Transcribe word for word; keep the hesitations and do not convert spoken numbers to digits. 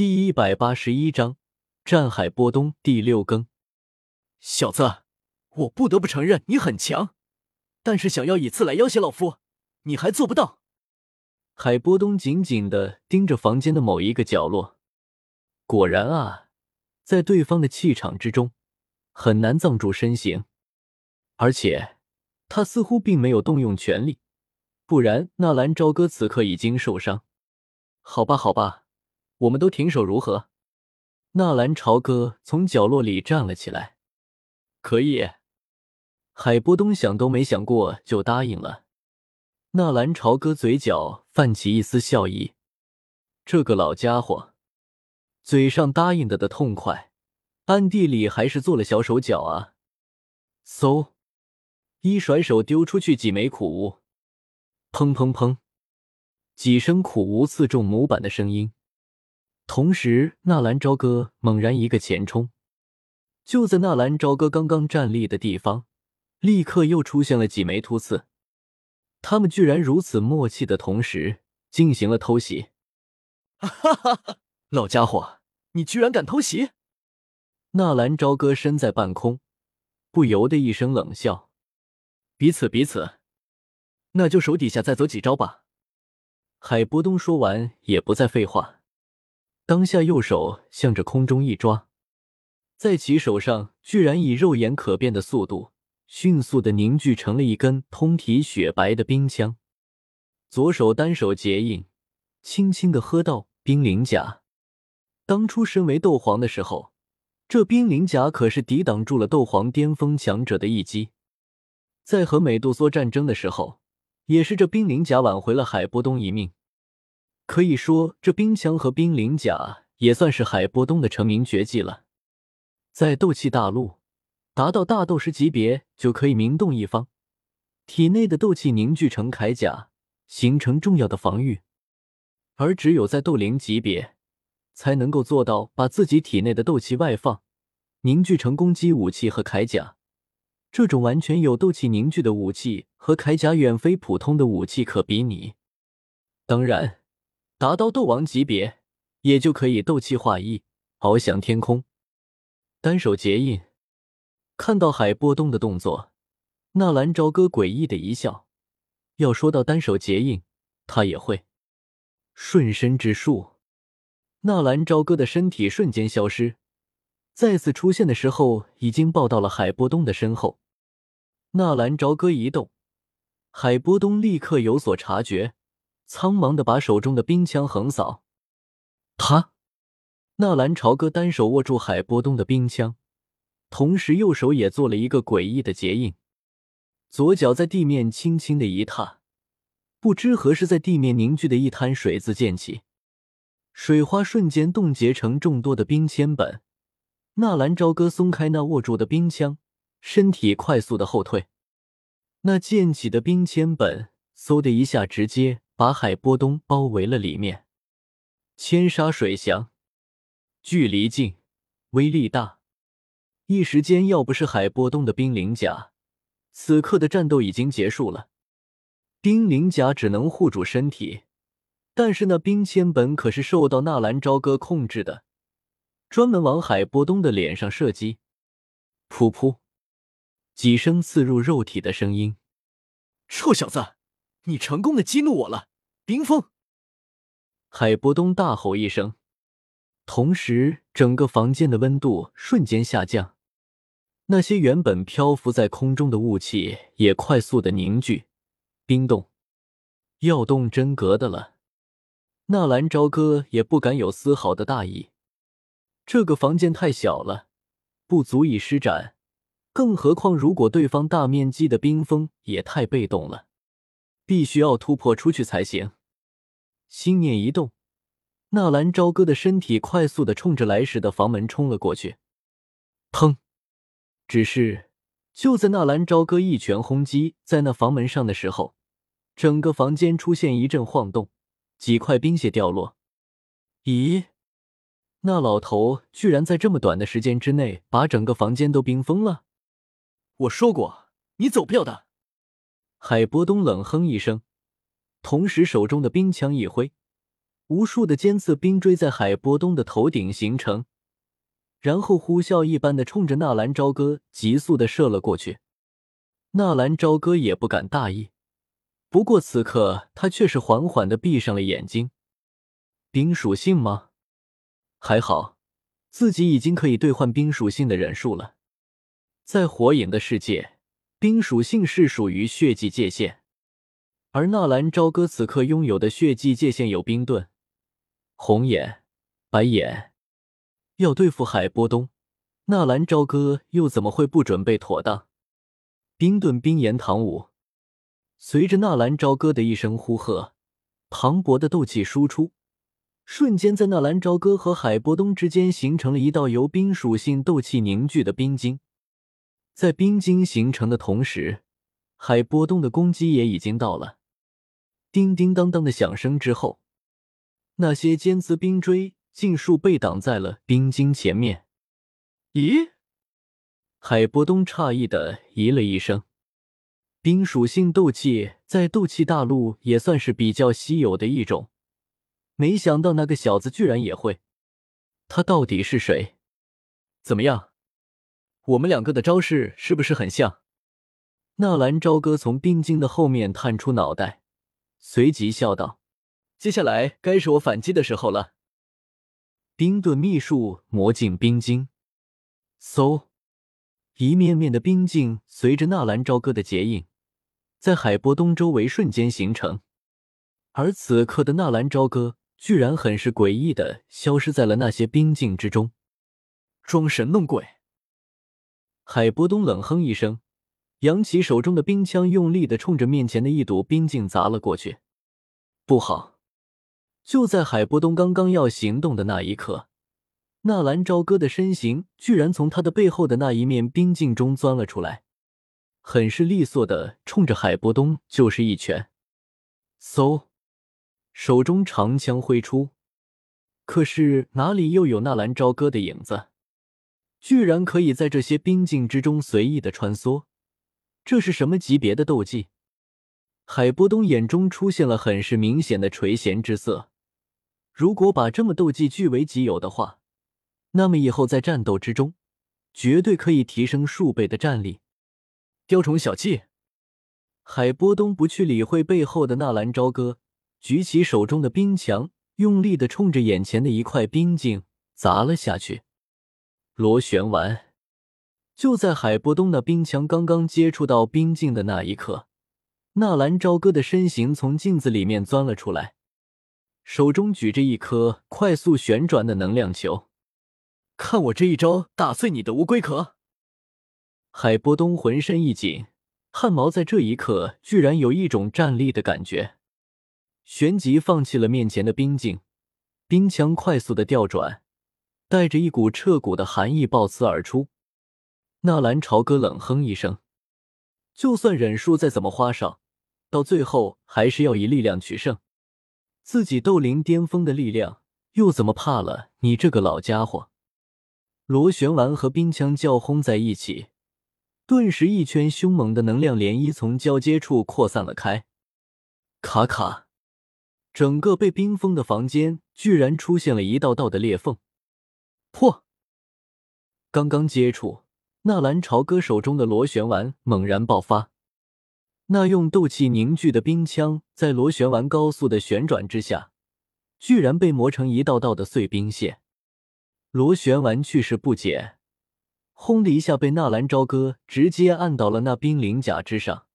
第一百八十一章战海波东第六更。小子，我不得不承认你很强，但是想要以此来要挟老夫，你还做不到。海波东紧紧地盯着房间的某一个角落。果然啊，在对方的气场之中，很难藏住身形。而且，他似乎并没有动用全力，不然纳兰朝歌此刻已经受伤。好吧，好吧。我们都停手如何？纳兰朝歌从角落里站了起来。可以。海波东想都没想过就答应了。纳兰朝歌嘴角泛起一丝笑意。这个老家伙，嘴上答应的的痛快，暗地里还是做了小手脚啊。嗖、so, 一甩手丢出去几枚苦无。砰砰砰，几声苦无刺中模板的声音。同时，纳兰朝歌猛然一个前冲，就在纳兰朝歌刚刚站立的地方，立刻又出现了几枚突刺。他们居然如此默契的同时进行了偷袭。哈哈哈！老家伙，你居然敢偷袭！纳兰朝歌身在半空，不由得一声冷笑。彼此彼此，那就手底下再走几招吧。海波东说完也不再废话。当下右手向着空中一抓，在其手上居然以肉眼可辨的速度迅速地凝聚成了一根通体雪白的冰枪，左手单手结印，轻轻地喝到冰灵甲。当初身为斗皇的时候，这冰灵甲可是抵挡住了斗皇巅峰强者的一击，在和美杜莎战争的时候，也是这冰灵甲挽回了海波东一命。可以说，这冰枪和冰灵甲也算是海波东的成名绝技了。在斗气大陆，达到大斗师级别就可以名动一方，体内的斗气凝聚成铠甲，形成重要的防御。而只有在斗灵级别，才能够做到把自己体内的斗气外放，凝聚成攻击武器和铠甲。这种完全有斗气凝聚的武器和铠甲，远非普通的武器可比拟。当然，达到斗王级别，也就可以斗气化翼，翱翔天空。单手结印，看到海波东的动作，纳兰朝歌诡异的一笑。要说到单手结印，他也会。瞬身之术，纳兰朝歌的身体瞬间消失，再次出现的时候，已经抱到了海波东的身后。纳兰朝歌一动，海波东立刻有所察觉。苍茫地把手中的冰枪横扫。他，纳兰朝歌单手握住海波东的冰枪，同时右手也做了一个诡异的结印，左脚在地面轻轻的一踏，不知何时在地面凝聚的一滩水渍溅起，水花瞬间冻结成众多的冰铅本。纳兰朝歌松开那握住的冰枪，身体快速的后退，那溅起的冰铅本嗖的一下直接把海波东包围了里面。千沙水翔，距离近，威力大。一时间，要不是海波东的冰灵甲，此刻的战斗已经结束了。冰灵甲只能护住身体，但是那冰铅本可是受到纳兰朝歌控制的，专门往海波东的脸上射击。噗噗，几声刺入肉体的声音。臭小子，你成功的激怒我了！冰封！海波东大吼一声，同时整个房间的温度瞬间下降，那些原本漂浮在空中的雾气也快速的凝聚冰冻，要动真格的了。纳兰朝歌也不敢有丝毫的大意，这个房间太小了，不足以施展，更何况如果对方大面积的冰封，也太被动了。必须要突破出去才行。心念一动，纳兰朝歌的身体快速地冲着来时的房门冲了过去。砰！只是就在纳兰朝歌一拳轰击在那房门上的时候，整个房间出现一阵晃动，几块冰屑掉落。咦？那老头居然在这么短的时间之内把整个房间都冰封了？我说过，你走不掉的。海波东冷哼一声，同时手中的冰枪一挥，无数的尖刺冰锥在海波东的头顶形成，然后呼啸一般的冲着纳兰朝歌急速的射了过去。纳兰朝歌也不敢大意，不过此刻他却是缓缓的闭上了眼睛。冰属性吗？还好，自己已经可以兑换冰属性的忍术了。在火影的世界，冰属性是属于血祭界限，而纳兰朝歌此刻拥有的血祭界限有冰盾、红眼、白眼。要对付海波东，纳兰朝歌又怎么会不准备妥当？冰盾冰炎唐舞，随着纳兰朝歌的一声呼喝，磅礴的斗气输出，瞬间在纳兰朝歌和海波东之间形成了一道由冰属性斗气凝聚的冰晶。在冰晶形成的同时，海波东的攻击也已经到了。叮叮当当的响声之后，那些尖刺冰锥尽数被挡在了冰晶前面。咦？海波东诧异的咦了一声。冰属性斗气在斗气大陆也算是比较稀有的一种，没想到那个小子居然也会。他到底是谁？怎么样？我们两个的招式是不是很像？纳兰朝歌从冰晶的后面探出脑袋，随即笑道：接下来该是我反击的时候了。冰盾秘术魔镜冰晶。嗖，一面面的冰镜随着纳兰朝歌的结印，在海波东周围瞬间形成。而此刻的纳兰朝歌居然很是诡异的消失在了那些冰镜之中。装神弄鬼。海波东冷哼一声，扬起手中的冰枪，用力地冲着面前的一堵冰镜砸了过去。不好！就在海波东刚刚要行动的那一刻，纳兰朝歌的身形居然从他的背后的那一面冰镜中钻了出来，很是利索地冲着海波东就是一拳。嗖！手中长枪挥出，可是哪里又有纳兰朝歌的影子？居然可以在这些冰镜之中随意地穿梭。这是什么级别的斗技？海波东眼中出现了很是明显的垂涎之色。如果把这么斗技据为己有的话，那么以后在战斗之中，绝对可以提升数倍的战力。雕虫小技！海波东不去理会背后的纳兰朝歌，举起手中的冰墙，用力地冲着眼前的一块冰镜砸了下去。螺旋丸！就在海波东那冰墙刚刚接触到冰镜的那一刻，纳兰朝歌的身形从镜子里面钻了出来，手中举着一颗快速旋转的能量球。看我这一招打碎你的乌龟壳！海波东浑身一紧，汗毛在这一刻居然有一种战栗的感觉，旋即放弃了面前的冰镜，冰墙快速的调转，带着一股彻骨的寒意爆刺而出。纳兰朝歌冷哼一声，就算忍术再怎么花哨，到最后还是要以力量取胜。自己斗灵巅峰的力量，又怎么怕了你这个老家伙？螺旋丸和冰枪交轰在一起，顿时一圈凶猛的能量涟漪从交接处扩散了开。卡卡，整个被冰封的房间居然出现了一道道的裂缝。破！刚刚接触，纳兰朝歌手中的螺旋丸猛然爆发，那用斗气凝聚的冰枪在螺旋丸高速的旋转之下，居然被磨成一道道的碎冰屑。螺旋丸去势不减，轰的一下被纳兰朝歌直接按到了那冰鳞甲之上。